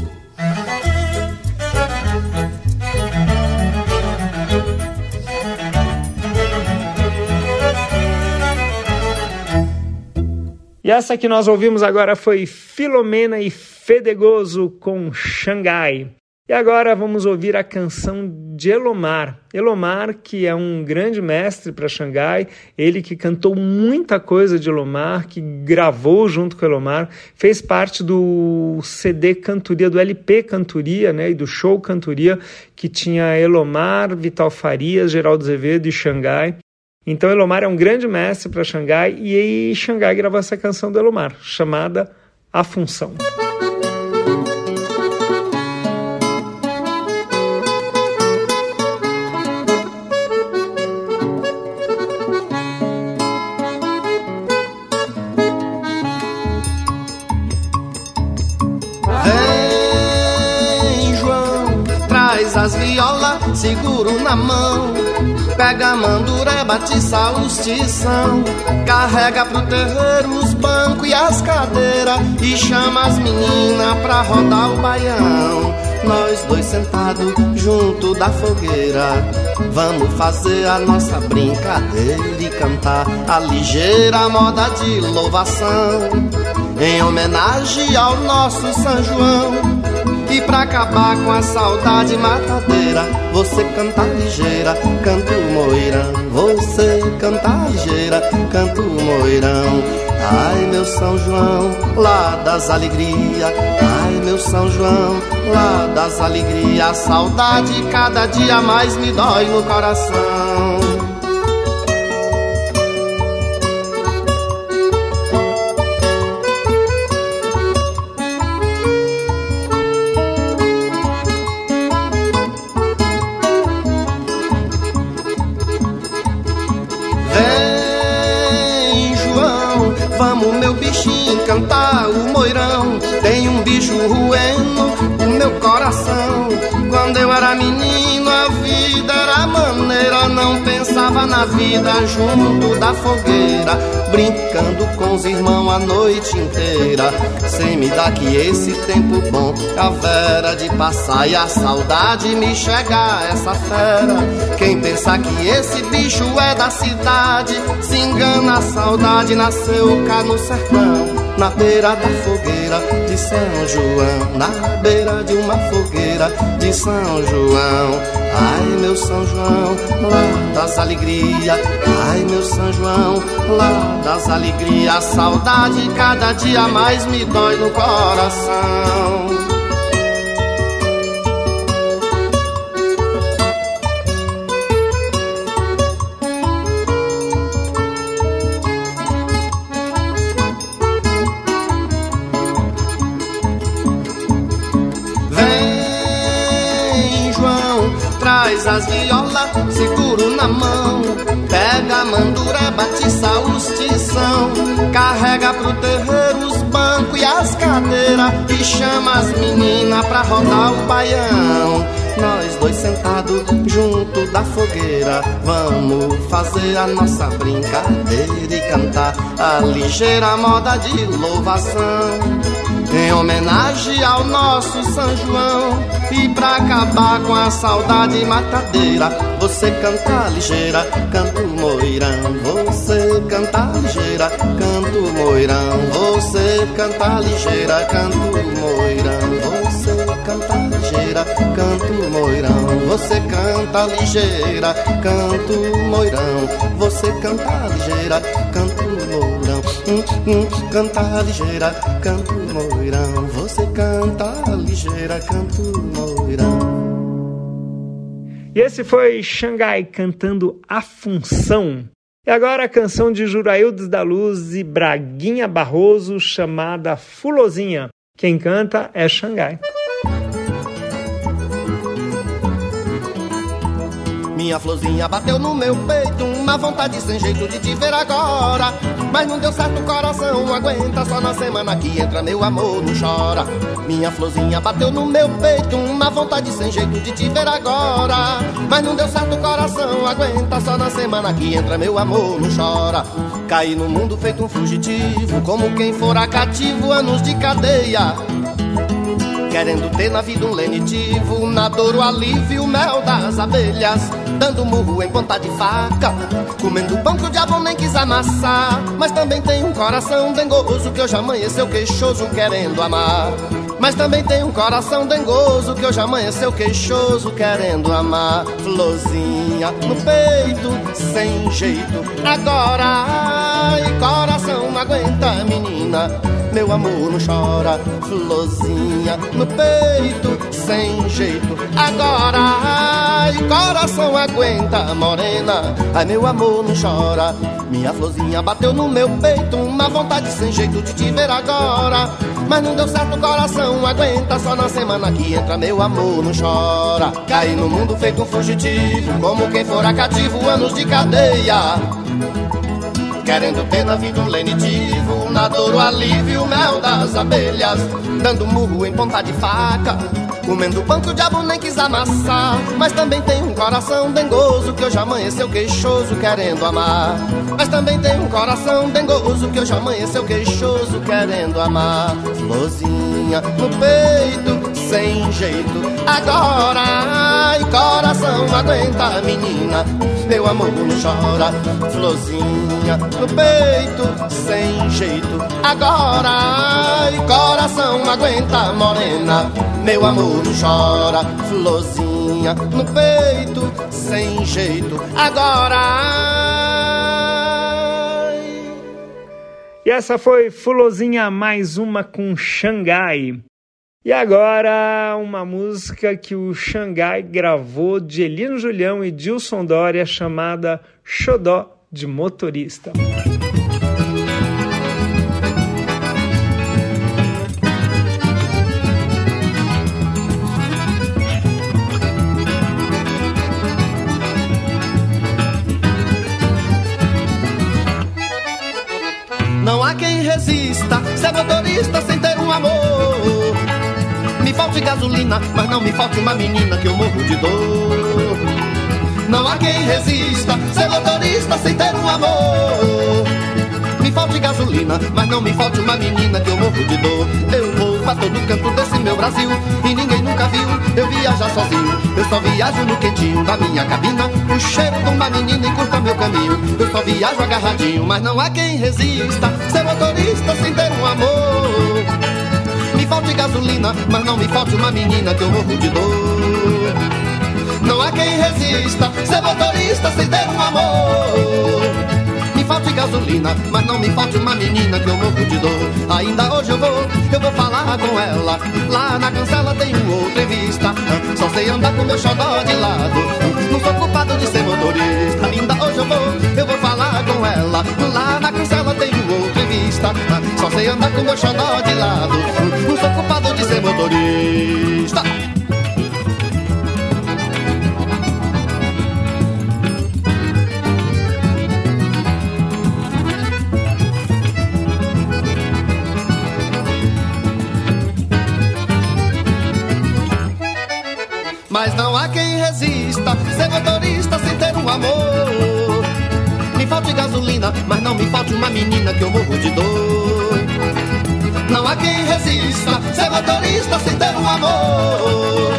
E essa que nós ouvimos agora foi Filomena e Fedegoso com Xangai. E agora vamos ouvir a canção de Elomar. Elomar, que é um grande mestre para Xangai, ele que cantou muita coisa de Elomar, que gravou junto com Elomar, fez parte do CD Cantoria, do LP Cantoria, né, e do show Cantoria, que tinha Elomar, Vital Farias, Geraldo Azevedo e Xangai. Então Elomar é um grande mestre para Xangai, e aí Xangai gravou essa canção do Elomar, chamada A Função. Vem, João, traz as violas, seguro na mão. Pega manduré, batiça, os tição. Carrega pro terreiro os bancos e as cadeiras, e chama as meninas pra rodar o baião. Nós dois sentados junto da fogueira, vamos fazer a nossa brincadeira e cantar a ligeira moda de louvação em homenagem ao nosso São João. E pra acabar com a saudade matadeira, você canta ligeira, canta o moirão. Você canta ligeira, canta o moirão. Ai, meu São João, lá das alegrias. Ai, meu São João, lá das alegrias. A saudade cada dia mais me dói no coração. Cantar o moirão, tem um bicho ruendo no meu coração. Quando eu era menino a vida era maneira, não pensava na vida junto da fogueira, brincando com os irmãos a noite inteira, sem me dar que esse tempo bom avera de passar e a saudade me chegar essa fera. Quem pensar que esse bicho é da cidade se engana, a saudade nasceu cá no sertão. Na beira da fogueira de São João, na beira de uma fogueira de São João. Ai, meu São João, lá das alegrias. Ai, meu São João, lá das alegrias. A saudade cada dia mais me dói no coração. traz as viola, seguro na mão. Pega a mandura, batiça, os tição. Carrega pro terreiro os bancos e as cadeiras e chama as meninas pra rodar o baião. Nós dois sentados junto da fogueira, vamos fazer a nossa brincadeira e cantar a ligeira moda de louvação em homenagem ao nosso São João. E pra acabar com a saudade matadeira, você canta ligeira, canta o moirão. Você canta ligeira, canta o moirão. Você canta ligeira, canta o moirão. Você canta ligeira, canta o moirão. Você canta ligeira, canta o moirão. Você canta ligeira, canta o moirão. Canta ligeira, canta o moirão. Você canta ligeira, canta o moirão. E esse foi Xangai cantando A Função. E agora a canção de Juraildes da Luz e Braguinha Barroso, chamada Fulozinha. Quem canta é Xangai. Minha florzinha bateu no meu peito, uma vontade sem jeito de te ver agora. Mas não deu certo, o coração aguenta, só na semana que entra meu amor não chora. Minha florzinha bateu no meu peito, uma vontade sem jeito de te ver agora. Mas não deu certo, o coração aguenta, só na semana que entra meu amor não chora. Caí no mundo feito um fugitivo, como quem fora cativo, anos de cadeia. Querendo ter na vida um lenitivo, na dor o alívio, o mel das abelhas. Dando murro em ponta de faca, comendo pão que o diabo nem quis amassar. Mas também tem um coração dengoso que hoje amanheceu queixoso querendo amar. Mas também tem um coração dengoso que hoje amanheceu queixoso querendo amar. Florzinha no peito, sem jeito agora. Ai, coração não aguenta, menina, meu amor não chora. Florzinha no peito, sem jeito agora. Ai, coração aguenta, morena, ai, meu amor não chora. Minha florzinha bateu no meu peito, uma vontade sem jeito de te ver agora. Mas não deu certo, coração aguenta, só na semana que entra meu amor não chora. Caí no mundo feito um fugitivo, como quem fora cativo, anos de cadeia. Querendo ter na vida um lenitivo, na dor o alívio, o mel das abelhas. Dando murro em ponta de faca, comendo pão que o diabo nem quis amassar. Mas também tem um coração dengoso que hoje amanheceu queixoso querendo amar. Mas também tem um coração dengoso que hoje amanheceu queixoso querendo amar. Florzinha no peito, sem jeito agora. Ai, coração aguenta, menina, meu amor não chora. Florzinha no peito, sem jeito agora. Ai, coração aguenta, morena, meu amor não chora. Florzinha no peito, sem jeito agora. Ai. E essa foi Fulozinha, mais uma com Xangai. E agora uma música que o Xangai gravou de Elino Julião e Dilson Dória, chamada Xodó de Motorista. Não há quem resista ser motorista sem ter um amor. Me falte gasolina, mas não me falte uma menina que eu morro de dor. Não há quem resista ser motorista sem ter um amor. Me falte gasolina, mas não me falte uma menina que eu morro de dor. Eu vou pra todo canto desse meu Brasil e ninguém nunca viu eu viajar sozinho. Eu só viajo no quentinho da minha cabina, o cheiro de uma menina encurta meu caminho. Eu só viajo agarradinho, mas não há quem resista ser motorista sem ter um amor. Me falte gasolina, mas não me falte uma menina que eu morro de dor. Não há quem resista ser motorista sem ter um amor. Me falte gasolina, mas não me falte uma menina que eu morro de dor. Ainda hoje eu vou falar com ela. Lá na cancela tem outra vista. Só sei andar com meu xodó de lado, não sou culpado de ser motorista. Ainda hoje eu vou falar com ela. Lá na cancela tem outra vista. Só sei andar com meu xodó de lado, não sou culpado de ser motorista. mas não há quem resista ser motorista sem ter um amor. Me falte gasolina, mas não me falte uma menina que eu morro de dor. Não há quem resista ser motorista sem ter um amor.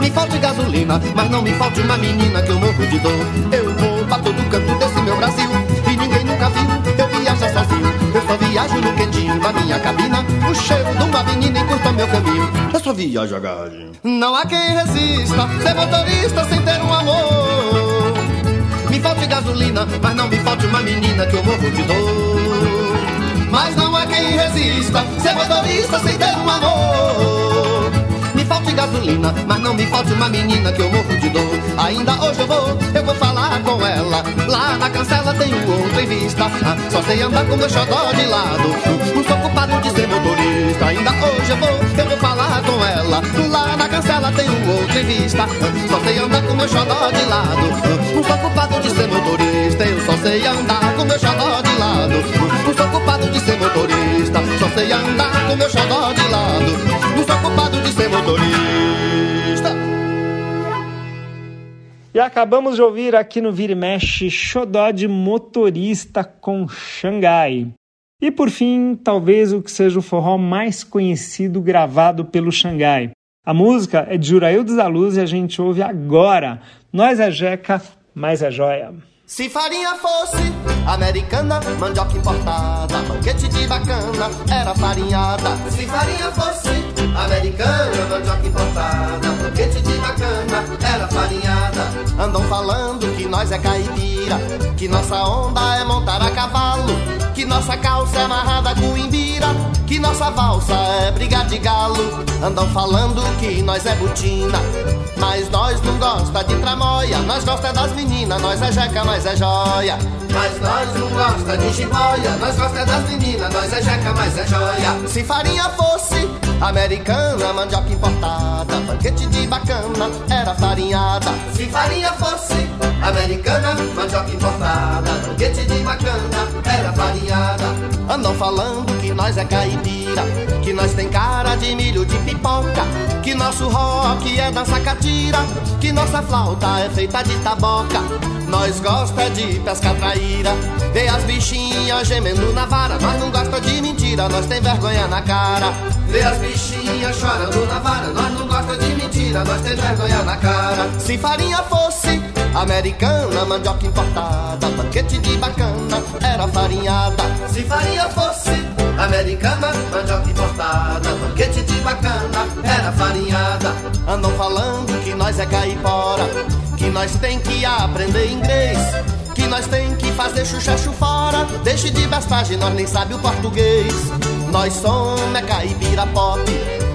Me falte gasolina, mas não me falte uma menina que eu morro de dor. Eu vou pra todo canto desse meu Brasil e ninguém nunca viu, eu viajo sozinho. Eu só viajo no quentinho da minha cabina, o cheiro de uma menina encurta meu caminho. Eu só viajo a gagem. Não há quem resista ser motorista sem ter um amor. Me falte gasolina, mas não me falte uma menina que eu morro de dor. Mas não há quem resista ser motorista sem ter um amor. Me falte gasolina, mas não me falte uma menina que eu morro de dor. Ainda hoje eu vou falar com ela. Lá na cancela tem um outro em vista. Só sei andar com meu xodó de lado. Não sou culpado de ser motorista. Ainda hoje eu vou falar com ela. Lá na cancela tem um outro em vista. Só sei andar com meu xodó de lado. Não sou culpado de ser motorista. Eu só sei andar com meu xodó de lado. Não sou culpado de ser motorista. Só sei andar com meu xodó de lado. Não sou culpado de ser motorista. E acabamos de ouvir aqui no Vira e Mexe, Xodó de Motorista com Xangai. E por fim, talvez o que seja o forró mais conhecido gravado pelo Xangai. A música é de Juraildes da Luz e a gente ouve agora. Nós é jeca, mas é joia. Se farinha fosse americana, mandioca importada, banquete de bacana, era farinhada. Se farinha fosse americana, mandioca importada, banquete de bacana, era farinhada. Andam falando que nós é caipira, que nossa onda é montar a cavalo, que nossa calça é amarrada coimbira, que nossa valsa é briga de galo. Andam falando que nós é botina, mas nós não gosta de tramóia, nós gosta das meninas, nós é jeca, mas é joia. Mas nós não gosta de jiboia, nós gosta das meninas, nós é jeca, mas é joia. Se farinha fosse americana, mandioca importada, banquete de bacana, era farinhada. Se farinha fosse americana, mandioca importada, banquete de bacana, era farinhada. Andam falando que nós é caipira, que nós tem cara de milho de pipoca, que nosso rock é dança catira, que nossa flauta é feita de taboca. Nós gosta de pesca traíra, vê as bichinhas gemendo na vara, nós não gosta de mentira, nós tem vergonha na cara. Vê as bichinhas chorando na vara, nós não gosta de mentira, nós tem vergonha na cara. Se farinha fosse americana, mandioca importada, banquete de bacana, era farinhada. Se farinha fosse americana, mandioca importada, banquete de bacana, era farinhada. Andam falando que nós é caipora, que nós tem que aprender inglês, que nós tem que fazer chuchacho fora, deixe de bestagem, nós nem sabe o português. Nós somos é caipira pop,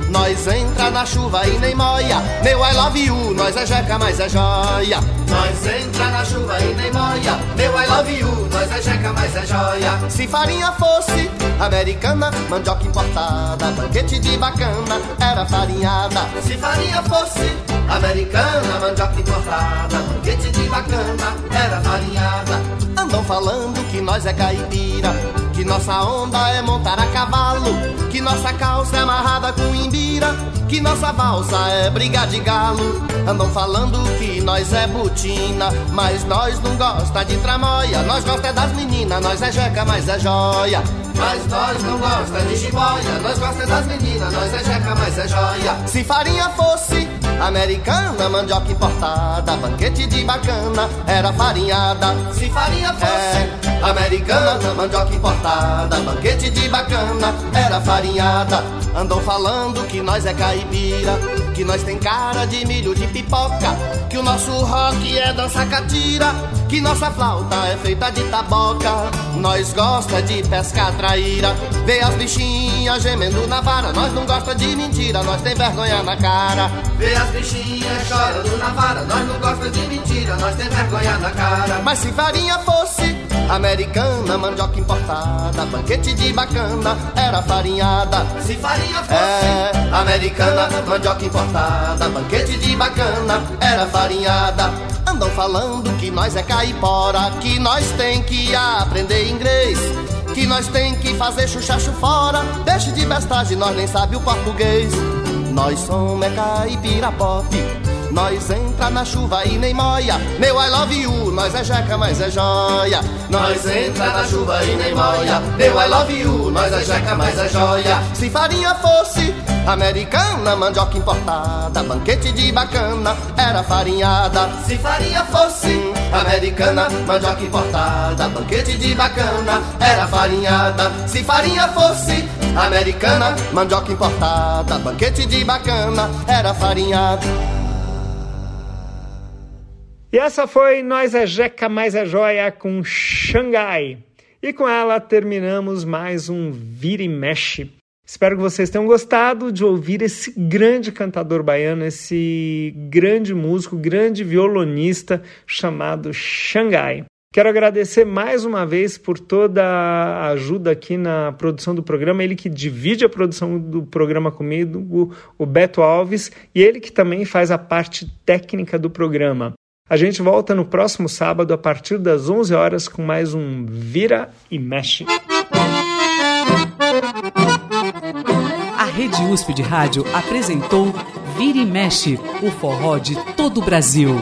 nós entra na chuva e nem moia, meu I love you, nós é jeca, mas é joia. Nós entra na chuva e nem moia, meu I love you, nós é jeca, mas é joia. Se farinha fosse americana, mandioca importada, banquete de bacana, era farinhada. Se farinha fosse americana, mandioca importada, banquete de bacana, era farinhada. Andam falando que nós é caipira, que nossa onda é montar a cavalo, que nossa calça é amarrada com imbira, que nossa valsa é briga de galo. Andam falando que nós é botina, mas nós não gosta de tramóia, nós gosta das meninas, nós é jeca, mas é joia. Mas nós não gosta de jiboia, nós gosta das meninas, nós é jeca, mas é joia. Se farinha fosse americana, mandioca importada, banquete de bacana, era farinhada. Se farinha fosse americana, mandioca importada, banquete de bacana, era farinhada. Andam falando que nós é caipira, que nós tem cara de milho de pipoca, que o nosso rock é dança catira, que nossa flauta é feita de taboca. Nós gosta de pescar traíra, vê as bichinhas gemendo na vara, nós não gosta de mentira, nós tem vergonha na cara. Vê as bichinhas chorando na vara, nós não gosta de mentira, nós tem vergonha na cara. Mas se farinha fosse americana, mandioca importada, banquete de bacana, era farinhada. Se farinha fosse americana, mandioca importada, banquete de bacana, era farinhada. Andam falando que nós é caipora, que nós tem que aprender inglês, que nós tem que fazer chuchacho fora, deixe de bestagem, nós nem sabe o português. Nós somos é caipira pop, Nós entra na chuva e nem moia, meu I love you, nós é jeca, mas é joia. Nós entra na chuva e nem moia, meu I love you, nós é jeca, mas é joia. Se farinha fosse americana, mandioca importada, banquete de bacana, era farinhada. Se farinha fosse americana, mandioca importada, banquete de bacana, era farinhada. Se farinha fosse americana, mandioca importada, banquete de bacana, era farinhada. E essa foi Nós é Jeca, Mais é Joia com Xangai. E com ela terminamos mais um Vira e Mexe. Espero que vocês tenham gostado de ouvir esse grande cantador baiano, esse grande músico, grande violonista chamado Xangai. Quero agradecer mais uma vez por toda a ajuda aqui na produção do programa. Ele que divide a produção do programa comigo, o Beto Alves, e ele que também faz a parte técnica do programa. A gente volta no próximo sábado, a partir das 11 horas, com mais um Vira e Mexe. A Rede USP de Rádio apresentou Vira e Mexe, o forró de todo o Brasil.